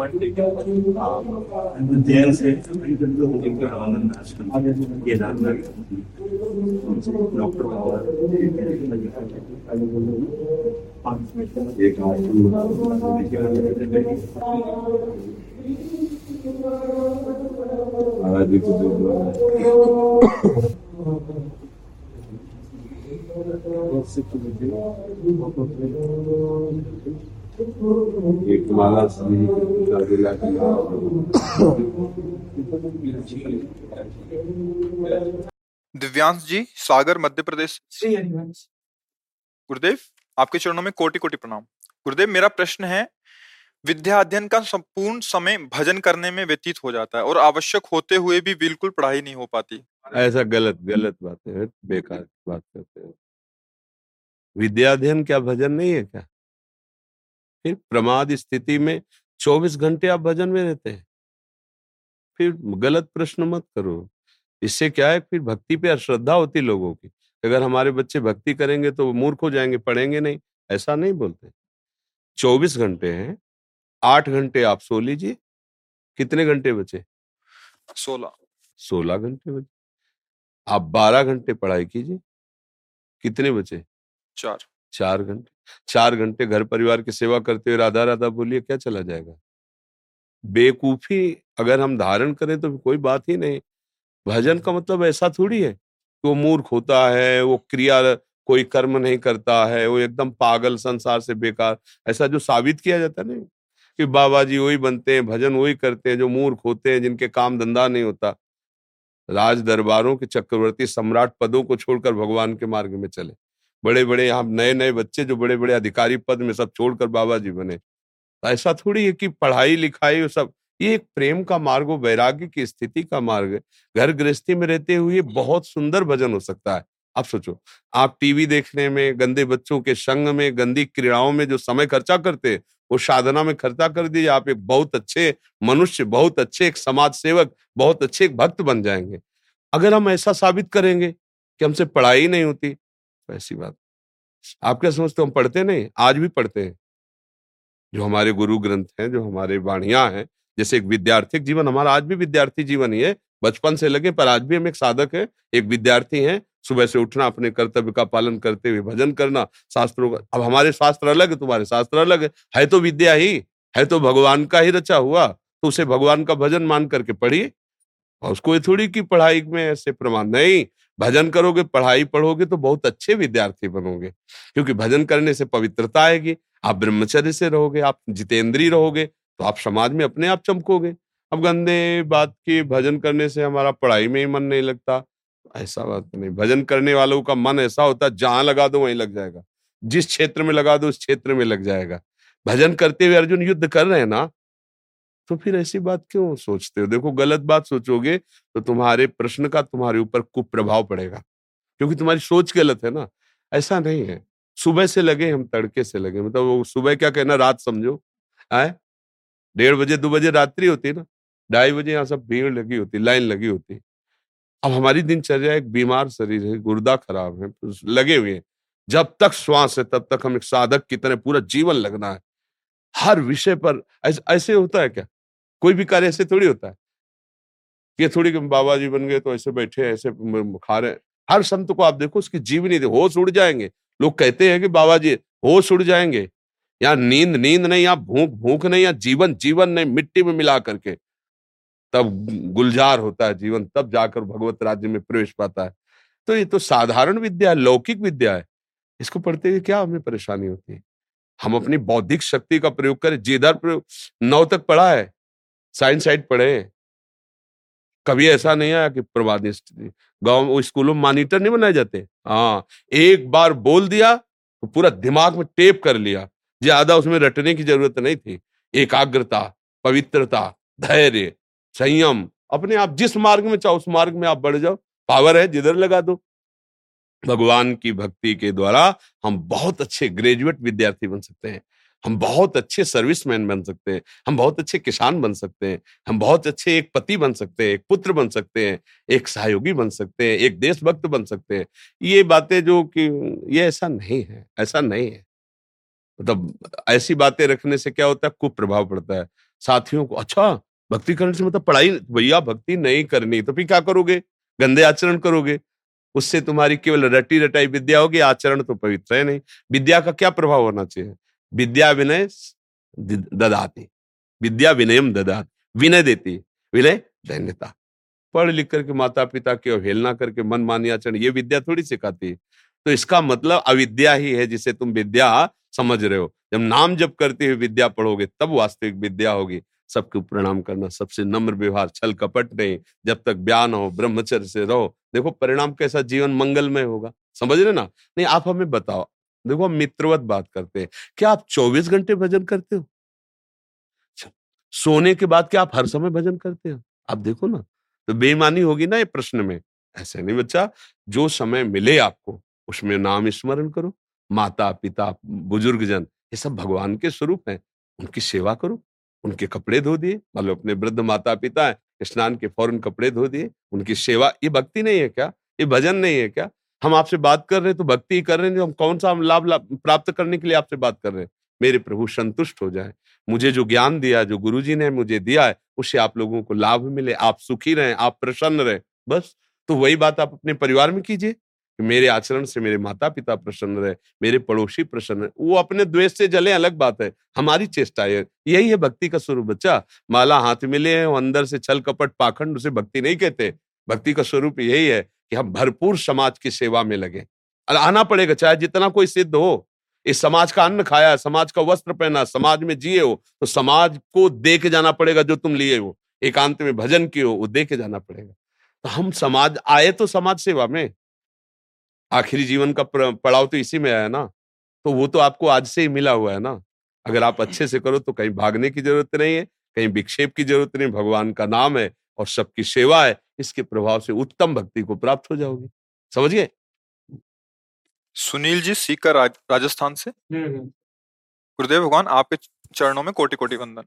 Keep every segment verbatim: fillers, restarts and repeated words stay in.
And there said, I don't know what you're on and that's Doctor. एक तुम्हाला साधीला दिव्यांश जी सागर मध्य प्रदेश श्री हरिवंश गुरुदेव आपके चरणों में कोटि कोटि प्रणाम। गुरुदेव मेरा प्रश्न है, विद्या अध्ययन का संपूर्ण समय भजन करने में व्यतीत हो जाता है और आवश्यक होते हुए भी बिल्कुल पढ़ाई नहीं हो पाती। ऐसा गलत गलत बात है, बेकार बात करते हैं। विद्या अध्ययन क्या भजन नहीं है क्या? फिर प्रमाद स्थिति में चौबीस घंटे आप भजन में रहते हैं, फिर गलत प्रश्न मत करो। इससे क्या है, फिर भक्ति पे अश्रद्धा होती लोगों की। अगर हमारे बच्चे भक्ति करेंगे तो वो मूर्ख हो जाएंगे, पढ़ेंगे नहीं, ऐसा नहीं बोलते। चौबीस घंटे हैं, आठ घंटे आप सो लीजिए। कितने घंटे बचे? सोलह सोलह घंटे बचे। आप बारह घंटे पढ़ाई कीजिए। कितने बचे? चार चार घंटे चार घंटे घर परिवार की सेवा करते हुए राधा राधा बोलिए, क्या चला जाएगा। बेवकूफी अगर हम धारण करें तो कोई बात ही नहीं। भजन का मतलब ऐसा थोड़ी है कि वो मूर्ख होता है, वो क्रिया कोई कर्म नहीं करता है, वो एकदम पागल, संसार से बेकार, ऐसा जो साबित किया जाता नहीं कि बाबा जी वही बनते हैं, भजन वही करते हैं जो मूर्ख होते हैं, जिनके काम धंधा नहीं होता। राज दरबारों के चक्रवर्ती सम्राट पदों को छोड़कर भगवान के मार्ग में चले। बड़े बड़े यहाँ नए नए बच्चे जो बड़े बड़े अधिकारी पद में सब छोड़कर बाबा जी बने। ऐसा थोड़ी है कि पढ़ाई लिखाई सब। ये एक प्रेम का मार्ग, वैराग्य की स्थिति का मार्ग। घर गृहस्थी में रहते हुए बहुत सुंदर भजन हो सकता है। आप सोचो, आप टीवी देखने में, गंदे बच्चों के संग में, गंदी क्रीड़ाओं में जो समय खर्चा करते हैं वो साधना में खर्चा कर दीजिए। आप एक बहुत अच्छे मनुष्य, बहुत अच्छे एक समाज सेवक, बहुत अच्छे एक भक्त बन जाएंगे। अगर हम ऐसा साबित करेंगे कि हमसे पढ़ाई नहीं होती, ऐसी बात। आप क्या समझते हो हम पढ़ते नहीं? आज भी पढ़ते हैं। जो हमारे गुरु ग्रंथ हैं, जो हमारे वाणियां हैं, जैसे एक विद्यार्थिक जीवन हमारा आज भी विद्यार्थी जीवन ही है, बचपन से लगे, पर आज भी हम एक साधक हैं, एक विद्यार्थी हैं। सुबह से उठना, अपने कर्तव्य का पालन करते हुए भजन करना, शास्त्रों का। अब हमारे शास्त्र अलग है, तुम्हारे शास्त्र अलग है, है तो विद्या ही है, तो भगवान का ही रचा हुआ, तो उसे भगवान का भजन मान करके पढ़िए। और उसको ये थोड़ी कि पढ़ाई में ऐसे प्रमाण नहीं। भजन करोगे, पढ़ाई पढ़ोगे तो बहुत अच्छे विद्यार्थी बनोगे, क्योंकि भजन करने से पवित्रता आएगी। आप ब्रह्मचर्य से रहोगे, आप जितेंद्रीय रहोगे, तो आप समाज में अपने आप चमकोगे। अब गंदे बात की भजन करने से हमारा पढ़ाई में ही मन नहीं लगता, ऐसा बात नहीं। भजन करने वालों का मन ऐसा होता है, जहां लगा दो वहीं लग जाएगा, जिस क्षेत्र में लगा दो उस क्षेत्र में लग जाएगा। भजन करते हुए अर्जुन युद्ध कर रहे हैं ना, तो फिर ऐसी बात क्यों सोचते हो? देखो, गलत बात सोचोगे तो तुम्हारे प्रश्न का तुम्हारे ऊपर कुप्रभाव पड़ेगा, क्योंकि तुम्हारी सोच गलत है ना। ऐसा नहीं है, सुबह से लगे हम, तड़के से लगे, मतलब वो सुबह क्या कहना, रात समझो। आए डेढ़ बजे दो बजे रात्रि होती ना, ढाई बजे यहाँ सब भीड़ लगी होती, लाइन लगी होती। अब हमारी दिनचर्या एक बीमार शरीर है, गुर्दा खराब है, लगे हुए हैं। जब तक श्वास है तब तक हम एक साधक की तरह पूरा जीवन लगना है, हर विषय पर। ऐसे होता है क्या? कोई भी कार्य ऐसे थोड़ी होता है। ये थोड़ी कि बाबा जी बन गए तो ऐसे बैठे ऐसे खा रहे। हर संत को आप देखो, उसकी जीवनी दे होश उड़ जाएंगे। लोग कहते हैं कि बाबा जी होश उड़ जाएंगे, या नींद नींद नहीं, या भूख भूख नहीं, या जीवन जीवन नहीं, मिट्टी में मिला करके। तब गुलजार होता है जीवन, तब जाकर भगवत राज्य में प्रवेश पाता है। तो ये तो साधारण विद्या है, लौकिक विद्या है। इसको पढ़ते हुए क्या हमें परेशानी होती है? हम अपनी बौद्धिक शक्ति का प्रयोग करें। जिधर प्रयोग नौ तक पढ़ा है, साइंस साइड पढ़े, कभी ऐसा नहीं आया कि प्रवादी गाँव स्कूलों में मॉनिटर नहीं बनाए जाते। हाँ, एक बार बोल दिया तो पूरा दिमाग में टेप कर लिया, ज्यादा उसमें रटने की जरूरत नहीं थी। एकाग्रता, पवित्रता, धैर्य, संयम, अपने आप जिस मार्ग में चाहो उस मार्ग में आप बढ़ जाओ। पावर है जिधर लगा दो। भगवान की भक्ति के द्वारा हम बहुत अच्छे ग्रेजुएट विद्यार्थी बन सकते हैं, हम बहुत अच्छे सर्विसमैन बन सकते हैं, हम बहुत अच्छे किसान बन सकते हैं, हम बहुत अच्छे एक पति बन सकते हैं, एक पुत्र बन सकते हैं, एक सहयोगी बन सकते हैं, एक देशभक्त बन सकते हैं। ये बातें जो कि ये ऐसा नहीं है, ऐसा नहीं है। मतलब ऐसी बातें रखने से क्या होता है, कुप्रभाव पड़ता है साथियों को। अच्छा, भक्ति करने से मतलब पढ़ाई? भैया भक्ति नहीं करनी तो फिर क्या करोगे? गंदे आचरण करोगे, उससे तुम्हारी केवल रटी रटाई विद्या होगी, आचरण तो पवित्र है नहीं। विद्या का क्या प्रभाव होना चाहिए? विद्या विनय ददाती, विद्या विनयम ददाती, विनय देती, विनय दैन्यता। पढ़ लिख करके माता पिता की अवहेलना करके मनमानी आचरण ये विद्या थोड़ी सिखाती है। तो इसका मतलब अविद्या ही है जिसे तुम विद्या समझ रहे हो। जब नाम जप करते हुए विद्या पढ़ोगे तब वास्तविक विद्या होगी। सबको प्रणाम करना, सबसे नम्र व्यवहार, छल कपट नहीं, जब तक ब्यान हो ब्रह्मचर्य से रहो। देखो परिणाम कैसा, जीवन मंगलमय होगा। समझ रहे ना? नहीं, आप हमें बताओ। देखो हम मित्रवत बात करते हैं। क्या आप चौबीस घंटे भजन करते हो? सोने के बाद क्या आप हर समय भजन करते हो? आप देखो ना, तो बेईमानी होगी ना ये प्रश्न में। ऐसे नहीं बच्चा, जो समय मिले आपको उसमें नाम स्मरण करो। माता पिता बुजुर्ग जन ये सब भगवान के स्वरूप हैं, उनकी सेवा करो। उनके कपड़े धो दिए, मतलब अपने वृद्ध माता पिता है, स्नान के फौरन कपड़े धो दिए, उनकी सेवा। ये भक्ति नहीं है क्या? ये भजन नहीं है क्या? हम आपसे बात कर रहे हैं तो भक्ति ही कर रहे हैं। जो हम कौन सा हम लाभ प्राप्त करने के लिए आपसे बात कर रहे हैं? मेरे प्रभु संतुष्ट हो जाए, मुझे जो ज्ञान दिया, जो गुरुजी ने मुझे दिया है उससे आप लोगों को लाभ मिले, आप सुखी रहें, आप प्रसन्न रहें। बस, तो वही बात आप अपने परिवार में कीजिए कि मेरे आचरण से मेरे माता पिता प्रसन्न रहे, मेरे पड़ोसी प्रसन्न रहे। वो अपने द्वेष से जले अलग बात है, हमारी चेष्टा है। यही है भक्ति का स्वरूप बच्चा। माला हाथ मिले हैं, अंदर से छल कपट पाखंड, उसे भक्ति नहीं कहते। भक्ति का स्वरूप यही है कि हम भरपूर समाज की सेवा में लगे। आना पड़ेगा, चाहे जितना कोई सिद्ध हो। इस समाज का अन्न खाया, समाज का वस्त्र पहना, समाज में जिए हो तो समाज को दे के जाना पड़ेगा जो तुम लिए हो। एकांत में भजन किए हो वो दे के जाना पड़ेगा। तो हम समाज आए तो समाज सेवा में। आखिरी जीवन का पड़ाव तो इसी में आया ना, तो वो तो आपको आज से ही मिला हुआ है ना। अगर आप अच्छे से करो तो कहीं भागने की जरूरत नहीं है, कहीं विक्षेप की जरूरत नहीं। भगवान का नाम है और सबकी सेवा है, इसके प्रभाव से उत्तम भक्ति को प्राप्त हो जाओगे। समझिए। सुनील जी सीकर राज, राजस्थान से। गुरुदेव भगवान आपके चरणों में कोटि कोटि वंदन।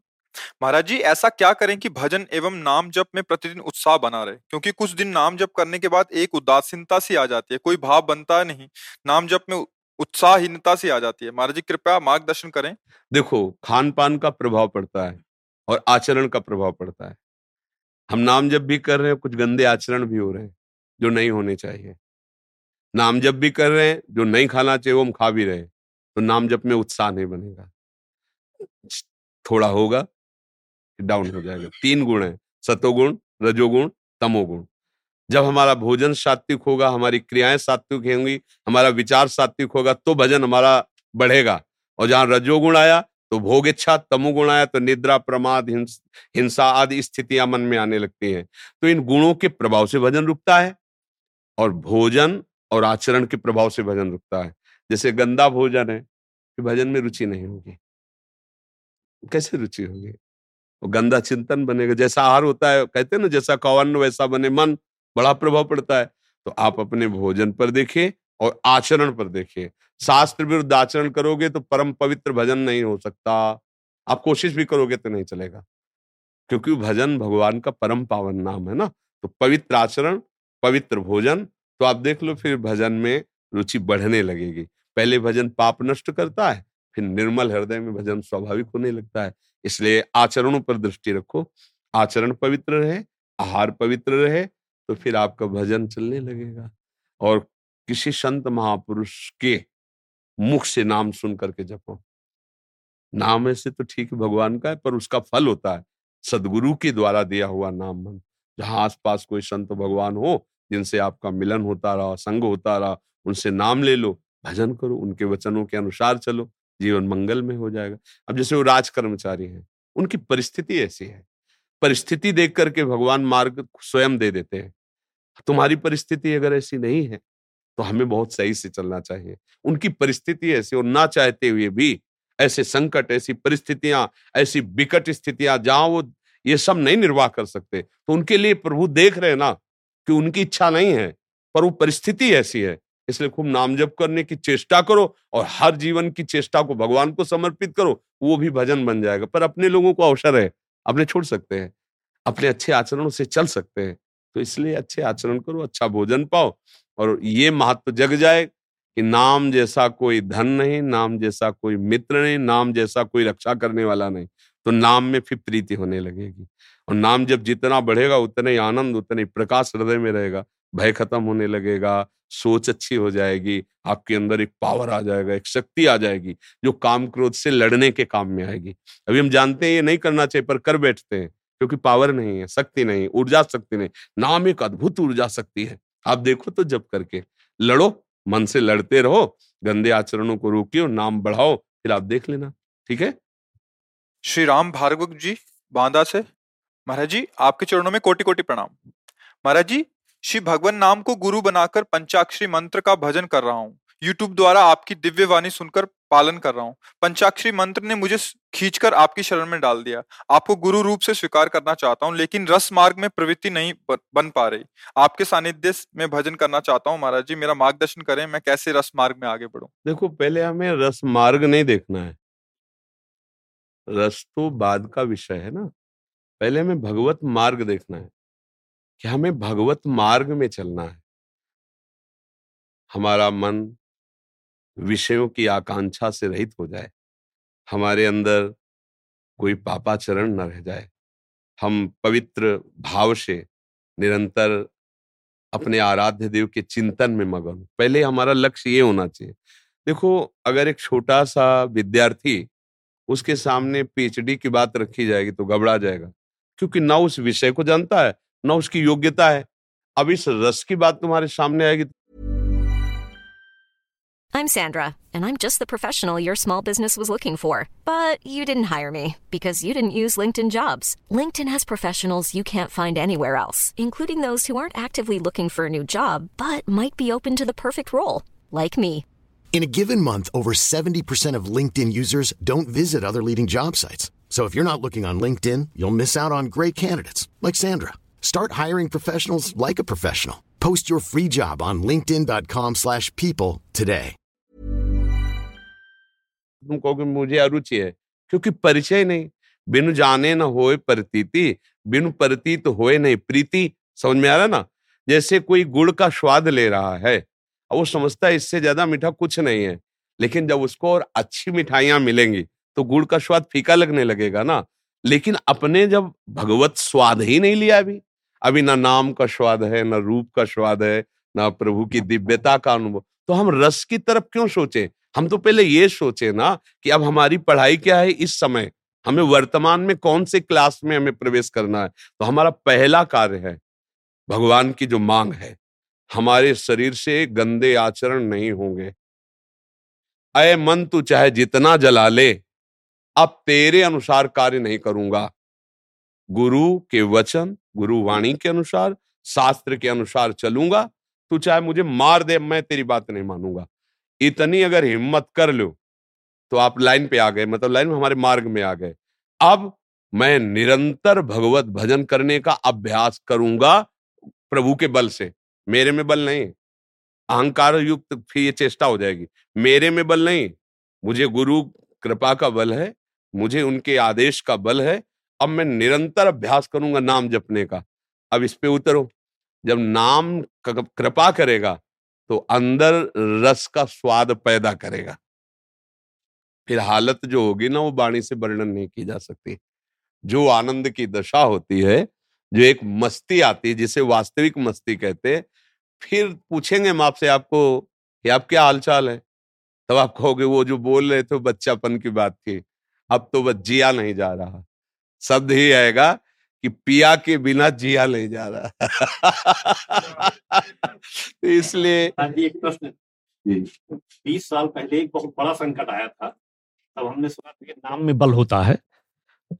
महाराज जी, ऐसा क्या करें कि भजन एवं नाम जप में प्रतिदिन उत्साह बना रहे? क्योंकि कुछ दिन नाम जप करने के बाद एक उदासीनता सी आ जाती है, कोई भाव बनता नहीं, नाम जप में उत्साहहीनता सी आ जाती है। महाराज जी कृपया मार्गदर्शन करें। देखो, खान पान का प्रभाव पड़ता है और आचरण का प्रभाव पड़ता है। हम नाम जप भी कर रहे हैं, कुछ गंदे आचरण भी हो रहे हैं जो नहीं होने चाहिए। नाम जप भी कर रहे हैं, जो नहीं खाना चाहिए वो हम खा भी रहे हैं। तो नाम जप में उत्साह नहीं बनेगा, थोड़ा होगा डाउन हो जाएगा। तीन गुण है, सतोगुण, रजोगुण, तमोगुण। जब हमारा भोजन सात्विक होगा, हमारी क्रियाएं सात्विक होंगी, हमारा विचार सात्विक होगा तो भजन हमारा बढ़ेगा। और जहां रजोगुण आया तो भोग इच्छा, तमोगुण आया तो निद्रा, प्रमाद, हिंसा आदि स्थितियां मन में आने लगती हैं। तो इन गुणों के प्रभाव से भजन रुकता है और भोजन और आचरण के प्रभाव से भजन रुकता है। जैसे गंदा भोजन है कि भजन में रुचि नहीं होगी, कैसे रुचि होगी? गंदा चिंतन बनेगा। जैसा आहार होता है, कहते हैं ना, जैसा खाओ अन्न वैसा बने मन, बड़ा प्रभाव पड़ता है। तो आप अपने भोजन पर देखिए और आचरण पर देखिए। शास्त्र विरुद्ध आचरण करोगे तो परम पवित्र भजन नहीं हो सकता। आप कोशिश भी करोगे तो नहीं चलेगा, क्योंकि भजन भगवान का परम पावन नाम है ना। तो पवित्र आचरण, पवित्र भोजन, तो आप देख लो फिर भजन में रुचि बढ़ने लगेगी। पहले भजन पाप नष्ट करता है, फिर निर्मल हृदय में भजन स्वाभाविक होने लगता है। इसलिए आचरणों पर दृष्टि रखो, आचरण पवित्र रहे, आहार पवित्र रहे, तो फिर आपका भजन चलने लगेगा। और किसी संत महापुरुष के मुख से नाम सुन करके जपो। नाम ऐसे तो ठीक भगवान का है, पर उसका फल होता है सदगुरु के द्वारा दिया हुआ नाम मन। जहाँ आस पास कोई संत भगवान हो जिनसे आपका मिलन होता रहा, संग होता रहा, उनसे नाम ले लो, भजन करो, उनके वचनों के अनुसार चलो, जीवन मंगल में हो जाएगा। अब जैसे वो राज कर्मचारी हैं, उनकी परिस्थिति ऐसी है, परिस्थिति देख करके भगवान मार्ग स्वयं दे देते हैं। तुम्हारी परिस्थिति अगर ऐसी नहीं है तो हमें बहुत सही से चलना चाहिए। उनकी परिस्थिति ऐसी और ना चाहते हुए भी ऐसे संकट, ऐसी परिस्थितियां, ऐसी विकट स्थितियां जहां वो ये सब नहीं निर्वाह कर सकते, तो उनके लिए प्रभु देख रहे हैं ना कि उनकी इच्छा नहीं है पर वो परिस्थिति ऐसी है। इसलिए खूब नाम जप करने की चेष्टा करो और हर जीवन की चेष्टा को भगवान को समर्पित करो, वो भी भजन बन जाएगा। पर अपने लोगों को अवसर है, अपने छोड़ सकते हैं, अपने अच्छे आचरणों से चल सकते हैं। तो इसलिए अच्छे आचरण करो, अच्छा भोजन पाओ और ये महत्व जग जाए कि नाम जैसा कोई धन नहीं, नाम जैसा कोई मित्र नहीं, नाम जैसा कोई रक्षा करने वाला नहीं। तो नाम में फिर प्रीति होने लगेगी और नाम जब जितना बढ़ेगा उतना ही आनंद, उतना ही प्रकाश हृदय में रहेगा, भय खत्म होने लगेगा, सोच अच्छी हो जाएगी, आपके अंदर एक पावर आ जाएगा, एक शक्ति आ जाएगी जो काम क्रोध से लड़ने के काम में आएगी। अभी हम जानते हैं ये नहीं करना चाहिए पर कर बैठते हैं क्योंकि पावर नहीं है, शक्ति नहीं, ऊर्जा शक्ति नहीं। नाम एक अद्भुत ऊर्जा शक्ति है। आप देखो तो जप करके लड़ो, मन से लड़ते रहो, गंदे आचरणों को रोकियो, नाम बढ़ाओ, फिर आप देख लेना। ठीक है। श्री राम भार्गव जी बांदा से, महाराज जी आपके चरणों में कोटि कोटि प्रणाम। महाराज जी श्री भगवान नाम को गुरु बनाकर पंचाक्षरी मंत्र का भजन कर रहा हूँ। यूट्यूब द्वारा आपकी दिव्य वाणी सुनकर पालन कर रहा हूँ। पंचाक्षरी मंत्र ने मुझे खींचकर आपकी शरण में डाल दिया। आपको गुरु रूप से स्वीकार करना चाहता हूँ लेकिन रस मार्ग में प्रवृत्ति नहीं बन पा रही। आपके सानिध्य में भजन करना चाहता हूँ, महाराज जी मेरा मार्गदर्शन करें, मैं कैसे रस मार्ग में आगे बढ़ूं। देखो पहले हमें रस मार्ग नहीं देखना है, रस तो बाद का विषय है ना, पहले हमें भगवत मार्ग देखना है कि हमें भगवत मार्ग में चलना है। हमारा मन विषयों की आकांक्षा से रहित हो जाए, हमारे अंदर कोई पापाचरण न रह जाए, हम पवित्र भाव से निरंतर अपने आराध्य देव के चिंतन में मगन। पहले हमारा लक्ष्य ये होना चाहिए। देखो अगर एक छोटा सा विद्यार्थी उसके सामने पीएचडी की बात रखी जाएगी तो घबरा जाएगा क्योंकि ना उस विषय को जानता है ना उसकी योग्यता है। अब इस रस की बात तुम्हारे सामने आएगी। I'm Sandra, and I'm just the professional your small business was looking for. But you didn't hire me, because you didn't use LinkedIn Jobs. LinkedIn has professionals you can't find anywhere else, including those who aren't actively looking for a new job, but might be open to the perfect role, like me. In a given month, over seventy percent of LinkedIn users don't visit other leading job sites. So if you're not looking on LinkedIn, you'll miss out on great candidates, like Sandra. Start hiring professionals like a professional. Post your free job on linkedin dot com slash people today. तुम कहोगे मुझे अरुचि है क्योंकि परिचय नहीं। बिनु जाने न होए प्रतीति, बिनु प्रतीत होए नहीं प्रीति। समझ में आ रहा ना। जैसे कोई गुड़ का स्वाद ले रहा है और वो समझता है इससे ज्यादा मीठा कुछ नहीं है, लेकिन जब उसको और अच्छी मिठाइयां मिलेंगी तो गुड़ का स्वाद फीका लगने लगेगा ना। लेकिन अपने जब भगवत स्वाद ही नहीं लिया, अभी अभी ना नाम का स्वाद है, ना रूप का स्वाद है, ना प्रभु की दिव्यता का अनुभव, तो हम रस की तरफ क्यों सोचें। हम तो पहले ये सोचे ना कि अब हमारी पढ़ाई क्या है, इस समय हमें वर्तमान में कौन से क्लास में हमें प्रवेश करना है। तो हमारा पहला कार्य है भगवान की जो मांग है, हमारे शरीर से गंदे आचरण नहीं होंगे। अय मन तू चाहे जितना जला ले, अब तेरे अनुसार कार्य नहीं करूंगा। गुरु के वचन, गुरु वाणी के अनुसार, शास्त्र के अनुसार चलूंगा। तू चाहे मुझे मार दे, मैं तेरी बात नहीं मानूंगा। इतनी अगर हिम्मत कर लो तो आप लाइन पे आ गए, मतलब लाइन में हमारे मार्ग में आ गए। अब मैं निरंतर भगवत भजन करने का अभ्यास करूंगा प्रभु के बल से। मेरे में बल नहीं, अहंकार युक्त फिर ये चेष्टा हो जाएगी। मेरे में बल नहीं, मुझे गुरु कृपा का बल है, मुझे उनके आदेश का बल है। अब मैं निरंतर अभ्यास करूंगा नाम जपने का। अब इस पे उतरो। जब नाम कृपा करेगा तो अंदर रस का स्वाद पैदा करेगा। फिर हालत जो होगी ना वो वाणी से वर्णन नहीं की जा सकती। जो आनंद की दशा होती है, जो एक मस्ती आती है जिसे वास्तविक मस्ती कहते हैं। फिर पूछेंगे हम आपसे, आपको कि आप क्या हालचाल है, तब आप कहोगे वो जो बोल रहे थे बच्चापन की बात थी, अब तो बस जिया नहीं जा रहा। शब्द ही आएगा कि पिया के बिना जिया नहीं जा रहा। तो इसलिए एक प्रश्न, बीस साल पहले एक बहुत बड़ा संकट आया था, तब हमने सुना था कि नाम में बल होता है,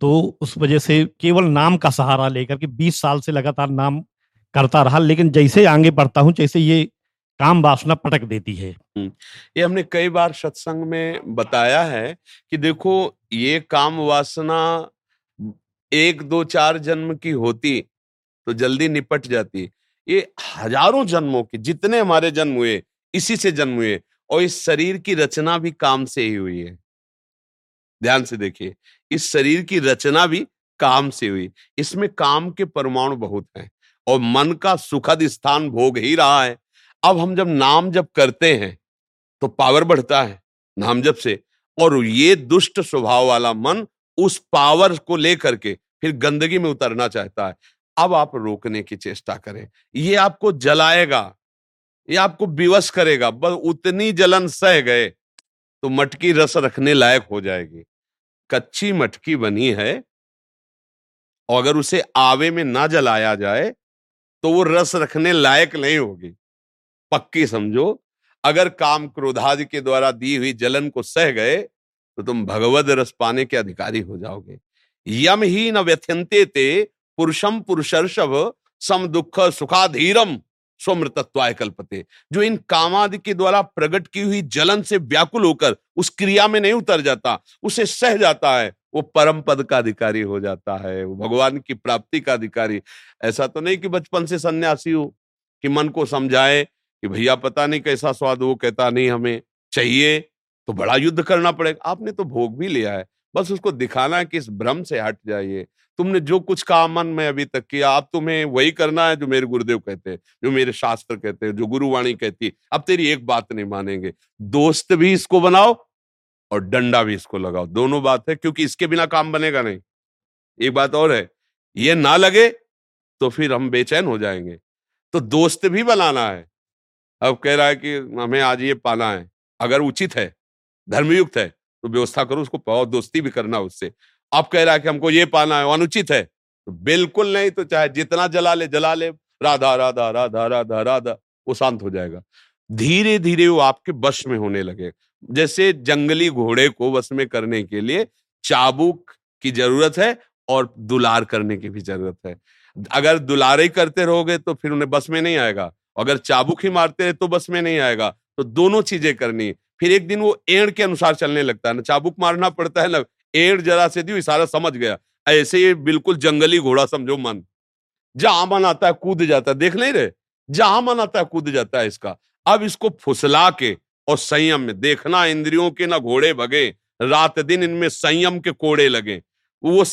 तो उस वजह से केवल नाम का सहारा लेकर के बीस साल से लगातार नाम करता रहा, लेकिन जैसे आगे बढ़ता हूं जैसे ये काम वासना पटक देती है। ये हमने कई बार सत्संग में बताया है कि देखो ये काम वासना एक दो चार जन्म की होती तो जल्दी निपट जाती, ये हजारों जन्मों के, जितने हमारे जन्म हुए इसी से जन्म हुए, और इस शरीर की रचना भी काम से ही हुई है। ध्यान से देखिए, इस शरीर की रचना भी काम से हुई, इसमें काम के परमाणु बहुत हैं और मन का सुखद स्थान भोग ही रहा है। अब हम जब नाम जप करते हैं तो पावर बढ़ता है नाम जप से, और ये दुष्ट स्वभाव वाला मन उस पावर को लेकर के फिर गंदगी में उतरना चाहता है। अब आप रोकने की चेष्टा करें, ये आपको जलाएगा, ये आपको विवश करेगा। बस उतनी जलन सह गए तो मटकी रस रखने लायक हो जाएगी। कच्ची मटकी बनी है और अगर उसे आवे में ना जलाया जाए तो वो रस रखने लायक नहीं होगी, पक्की समझो। अगर काम क्रोधादि के द्वारा दी हुई जलन को सह गए तो तुम भगवद रस पाने के अधिकारी हो जाओगे। यम ही न व्यथ्यन्ते ते पुरुषम पुरुषर्षभ सम दुख सुखाधीरम स्वमृतत्वाय कल्पते। जो इन कामादि के द्वारा प्रकट की हुई जलन से व्याकुल होकर उस क्रिया में नहीं उतर जाता, उसे सह जाता है, वो परम पद का अधिकारी हो जाता है, वो भगवान की प्राप्ति का अधिकारी। ऐसा तो नहीं कि बचपन से सन्यासी हो कि मन को समझाए कि भैया पता नहीं कैसा स्वाद, वो कहता नहीं हमें चाहिए, तो बड़ा युद्ध करना पड़ेगा। आपने तो भोग भी लिया है, बस उसको दिखाना है कि इस भ्रम से हट जाइए। तुमने जो कुछ काम मन में अभी तक किया, आप तुम्हें वही करना है जो मेरे गुरुदेव कहते हैं, जो मेरे शास्त्र कहते हैं, जो गुरुवाणी कहती है। अब तेरी एक बात नहीं मानेंगे। दोस्त भी इसको बनाओ और डंडा भी इसको लगाओ, दोनों बात है, क्योंकि इसके बिना काम बनेगा नहीं। एक बात और है, ये ना लगे तो फिर हम बेचैन हो जाएंगे। तो दोस्त भी बनाना है। अब कह रहा है कि हमें आज ये पाना है, अगर उचित है, धर्मयुक्त है तो व्यवस्था करो, उसको पाओ, दोस्ती भी करना उससे। आप कह रहा है कि हमको ये पाना है, अनुचित है तो बिल्कुल नहीं, तो चाहे जितना जला ले जला ले, राधा राधा राधा राधा राधा, वो शांत हो जाएगा। धीरे धीरे वो आपके वश में होने लगे। जैसे जंगली घोड़े को वश में करने के लिए चाबुक की जरूरत है और दुलार करने की भी जरूरत है। अगर दुलारे करते रहोगे तो फिर उन्हें बस में नहीं आएगा, अगर चाबुक ही मारते रहे तो बस में नहीं आएगा। तो दोनों चीजें करनी है। फिर एक दिन वो एड़ के अनुसार चलने लगता है, ना चाबुक मारना पड़ता है ना एड़ जरा से दी इशारा समझ गया। ऐसे ये बिल्कुल जंगली घोड़ा समझो मन, जहां मन आता है कूद जाता है, देख नहीं रहे, जहां मन आता है कूद जाता है इसका। अब इसको फुसला के और संयम में देखना, इंद्रियों के ना घोड़े भगे, रात दिन इनमें संयम के कोड़े लगे। वो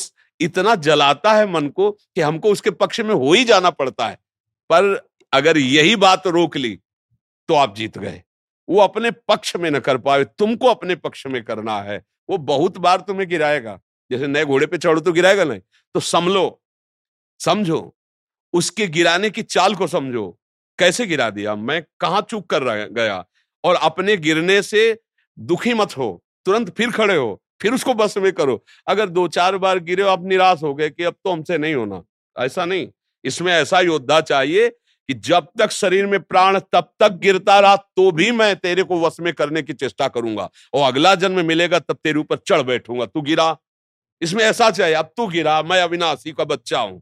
इतना जलाता है मन को कि हमको उसके पक्ष में हो ही जाना पड़ता है। पर अगर यही बात रोक ली तो आप जीत गए। वो अपने पक्ष में न कर पाए, तुमको अपने पक्ष में करना है। वो बहुत बार तुम्हें गिराएगा, जैसे नए घोड़े पे चढ़ो तो गिराएगा नहीं, तो समलो, समझो उसके गिराने की चाल को, समझो कैसे गिरा दिया, मैं कहाँ चूक कर गया, और अपने गिरने से दुखी मत हो, तुरंत फिर खड़े हो, फिर उसको बस में करो। अगर दो चार बार गिरे आप निराश हो गए कि अब तो हमसे नहीं होना, ऐसा नहीं। इसमें ऐसा योद्धा चाहिए कि जब तक शरीर में प्राण तब तक गिरता रहा तो भी मैं तेरे को वश में करने की चेष्टा करूंगा, और अगला जन्म मिलेगा तब तेरे ऊपर चढ़ बैठूंगा, तू गिरा। इसमें ऐसा चाहिए, अब तू गिरा, मैं अविनाशी का बच्चा हूं,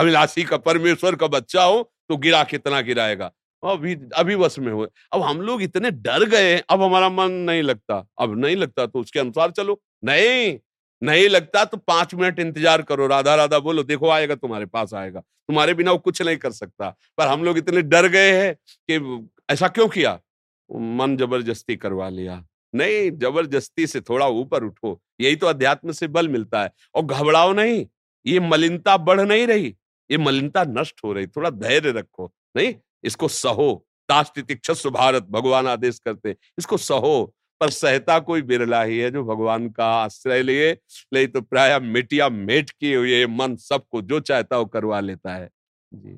अविनाशी का परमेश्वर का बच्चा हूं, तो गिरा कितना गिराएगा, अभी अभी वश में हो। अब हम लोग इतने डर गए, अब हमारा मन नहीं लगता, अब नहीं लगता तो उसके अनुसार चलो, नहीं नहीं लगता तो पांच मिनट इंतजार करो, राधा राधा बोलो, देखो आएगा, तुम्हारे पास आएगा, तुम्हारे बिना वो कुछ नहीं कर सकता। पर हम लोग इतने डर गए हैं कि ऐसा क्यों किया, मन जबरदस्ती करवा लिया। नहीं, जबरदस्ती से थोड़ा ऊपर उठो, यही तो अध्यात्म से बल मिलता है। और घबराओ नहीं, ये मलिनता बढ़ नहीं रही, ये मलिनता नष्ट हो रही, थोड़ा धैर्य रखो। नहीं, इसको सहो, तास्ति तिक्षस्व भारत, भगवान आदेश करते, इसको सहो। पर सहता कोई बिरला ही है जो भगवान का आश्रय लिए, नहीं तो प्राय मिटिया मेट किए हुए मन सबको जो चाहता हो करवा लेता है। जी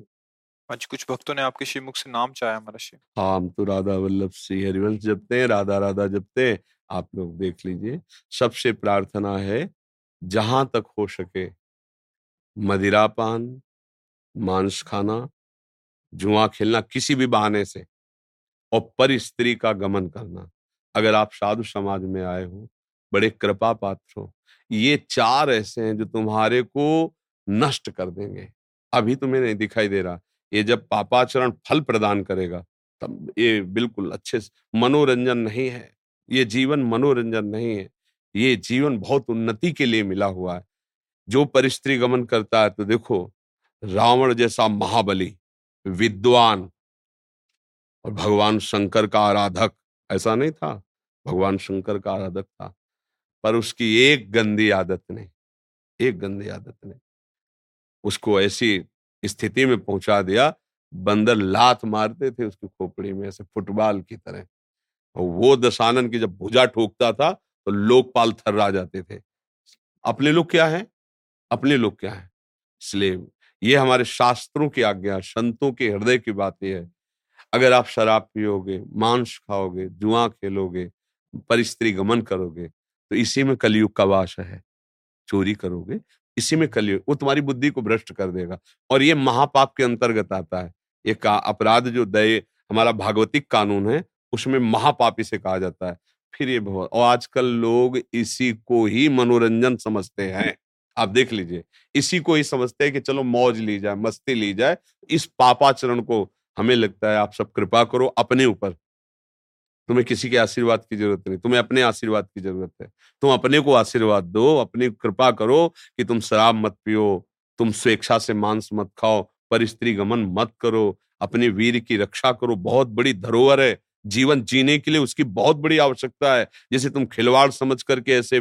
आज कुछ भक्तों ने आपके श्रीमुख से नाम चाहा हमारा श्री। हाँ, हम तो राधा वल्लभ श्री हरिवंश जपते हैं, राधा राधा जपते हैं, आप लोग देख लीजिए। सबसे प्रार्थना है जहां तक हो सके मदिरा पान, मांस खाना, जुआ खेलना किसी भी बहाने से, और पर स्त्री का गमन करना। अगर आप साधु समाज में आए हो, बड़े कृपा पात्र हो। ये चार ऐसे हैं जो तुम्हारे को नष्ट कर देंगे। अभी तुम्हें नहीं दिखाई दे रहा, ये जब पापाचरण फल प्रदान करेगा तब ये बिल्कुल अच्छे से मनोरंजन नहीं है, ये जीवन मनोरंजन नहीं है, ये जीवन बहुत उन्नति के लिए मिला हुआ है। जो परिस्त्री गमन करता है तो देखो रावण जैसा महाबली विद्वान और भगवान शंकर का आराधक, ऐसा नहीं था, भगवान शंकर का आराधक था, पर उसकी एक गंदी आदत ने एक गंदी आदत ने उसको ऐसी स्थिति में पहुंचा दिया। बंदर लात मारते थे उसकी खोपड़ी में ऐसे फुटबॉल की तरह, और वो दशानन की जब भुजा ठोकता था तो लोकपाल थर्रा जाते थे। अपने लोग क्या है, अपने लोग क्या है। इसलिए ये हमारे शास्त्रों की आज्ञा, संतों के हृदय की बात यह है, अगर आप शराब पियोगे, मांस खाओगे, जुआ खेलोगे, परिस्त्री गमन करोगे, तो इसी में कलयुग का वास है। चोरी करोगे, इसी में कलयुग, वो तुम्हारी बुद्धि को भ्रष्ट कर देगा। और ये महापाप के अंतर्गत आता है। ये अपराध जो दया हमारा भागवतिक कानून है उसमें महापाप इसे कहा जाता है। फिर ये बहुत, और आजकल लोग इसी को ही मनोरंजन समझते हैं। आप देख लीजिए, इसी को ही समझते हैं कि चलो मौज ली जाए, मस्ती ली जाए। इस पापाचरण को हमें लगता है, आप सब कृपा करो अपने ऊपर, तुम्हें किसी के आशीर्वाद की जरूरत नहीं, तुम्हें अपने आशीर्वाद की जरूरत है। तुम अपने को आशीर्वाद दो, अपनी कृपा करो कि तुम शराब मत पियो, तुम स्वेच्छा से मांस मत खाओ, परिस्त्री गमन मत करो, अपने वीर की रक्षा करो। बहुत बड़ी धरोहर है, जीवन जीने के लिए उसकी बहुत बड़ी आवश्यकता है। जैसे तुम खिलवाड़ समझ करके ऐसे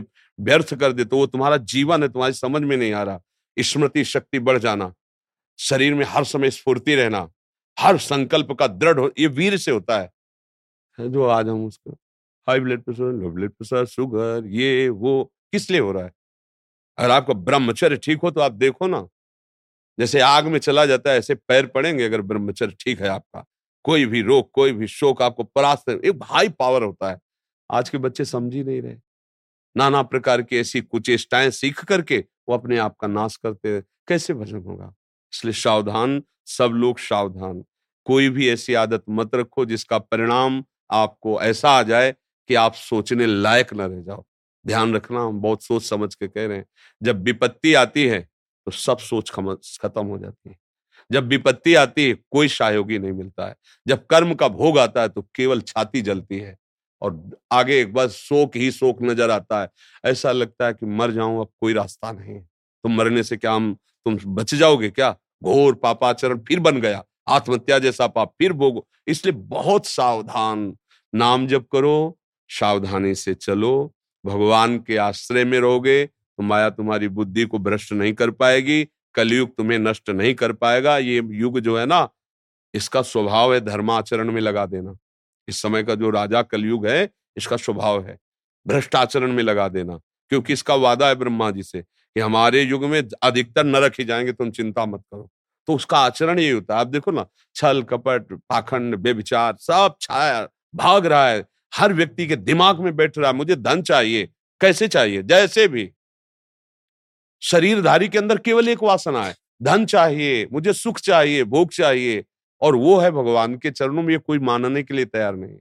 व्यर्थ कर दे तो वो तुम्हारा जीवन है, तुम्हारी समझ में नहीं आ रहा। स्मृति शक्ति बढ़ जाना, शरीर में हर समय स्फूर्ति रहना, हर संकल्प का दृढ़ हो, ये वीर से होता है। जो आज हम उसको high blood pressure, low blood pressure, sugar, ये वो किस लिए हो रहा है। अगर आपका ब्रह्मचर्य ठीक हो तो आप देखो ना, जैसे आग में चला जाता है ऐसे पैर पड़ेंगे। अगर ब्रह्मचर्य ठीक है आपका, कोई भी रोग, कोई भी शोक आपको परास्त, एक हाई पावर होता है। आज के बच्चे समझ ही नहीं रहे, नाना प्रकार की ऐसी कुचेष्टाएं सीख करके वो अपने आप का नाश करते हैं। कैसे भजन होगा। इसलिए सावधान, सब लोग सावधान, कोई भी ऐसी आदत मत रखो जिसका परिणाम आपको ऐसा आ जाए कि आप सोचने लायक ना रह जाओ। ध्यान रखना, हम बहुत सोच समझ के कह रहे हैं। जब विपत्ति आती है तो सब सोच खत्म हो जाती है। जब विपत्ति आती है कोई सहयोगी नहीं मिलता है। जब कर्म का भोग आता है तो केवल छाती जलती है और आगे एक बार शोक ही शोक नजर आता है। ऐसा लगता है कि मर जाऊं, अब कोई रास्ता नहीं है। तुम मरने से क्या हम तुम बच जाओगे क्या। घोर पापाचरण फिर बन गया, आत्महत्या जैसा पाप फिर भोगो। इसलिए बहुत सावधान, नाम जप करो, सावधानी से चलो, भगवान के आश्रय में रहोगे तो माया तुम्हारी बुद्धि को भ्रष्ट नहीं कर पाएगी, कलयुग तुम्हें नष्ट नहीं कर पाएगा। ये युग जो है ना, इसका स्वभाव है धर्माचरण में लगा देना। इस समय का जो राजा कलयुग है, इसका स्वभाव है भ्रष्टाचरण में लगा देना, क्योंकि इसका वादा है ब्रह्मा जी से कि हमारे युग में अधिकतर नरक ही जाएंगे, तुम चिंता मत करो। तो उसका आचरण यही होता है। आप देखो ना, छल कपट, पाखंड, बेविचार सब छाया भाग रहा है। हर व्यक्ति के दिमाग में बैठ रहा है मुझे धन चाहिए, कैसे चाहिए, जैसे भी। शरीरधारी के अंदर केवल एक वासना है, धन चाहिए, मुझे सुख चाहिए, भोग चाहिए, और वो है भगवान के चरणों में। ये कोई मानने के लिए तैयार नहीं,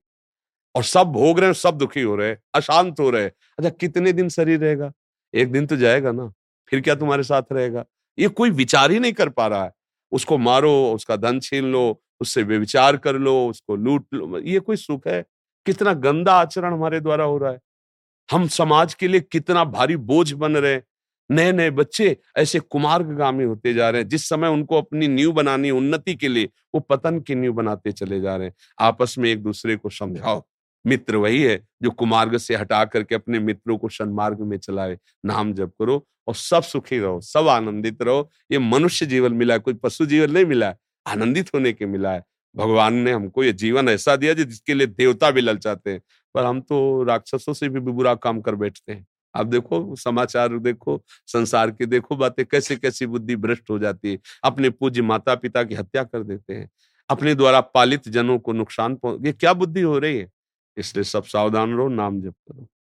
और सब भोग रहे हैं, सब दुखी हो रहे हैं, अशांत हो रहे हैं। अच्छा, कितने दिन शरीर रहेगा, एक दिन तो जाएगा ना, फिर क्या तुम्हारे साथ रहेगा। ये कोई विचार ही नहीं कर पा रहा है। उसको मारो, उसका धन छीन लो, उससे व्यभिचार कर लो, उसको लूट लो, ये कोई सुख है। कितना गंदा आचरण हमारे द्वारा हो रहा है। हम समाज के लिए कितना भारी बोझ बन रहे हैं। नए नए बच्चे ऐसे कुमार्गामी होते जा रहे हैं। जिस समय उनको अपनी नींव बनानी, उन्नति के लिए, वो पतन की नींव बनाते चले जा रहे हैं। आपस में एक दूसरे को समझाओ। मित्र वही है जो कुमार्ग से हटा करके अपने मित्रों को सन्मार्ग में चलाए। नाम जप करो और सब सुखी रहो, सब आनंदित रहो। ये मनुष्य जीवन मिला है, कोई पशु जीवन नहीं मिला है, आनंदित होने के मिला है। भगवान ने हमको ये जीवन ऐसा दिया जिसके लिए देवता भी ललचाते हैं, पर हम तो राक्षसों से भी बुरा काम कर बैठते हैं। आप देखो, समाचार देखो, संसार के देखो बातें, कैसे कैसी बुद्धि भ्रष्ट हो जाती है। अपने पूज्य माता पिता की हत्या कर देते हैं, अपने द्वारा पालित जनों को नुकसान पहुंच, ये क्या बुद्धि हो रही है। इसलिए सब सावधान रहो, नाम जप करो।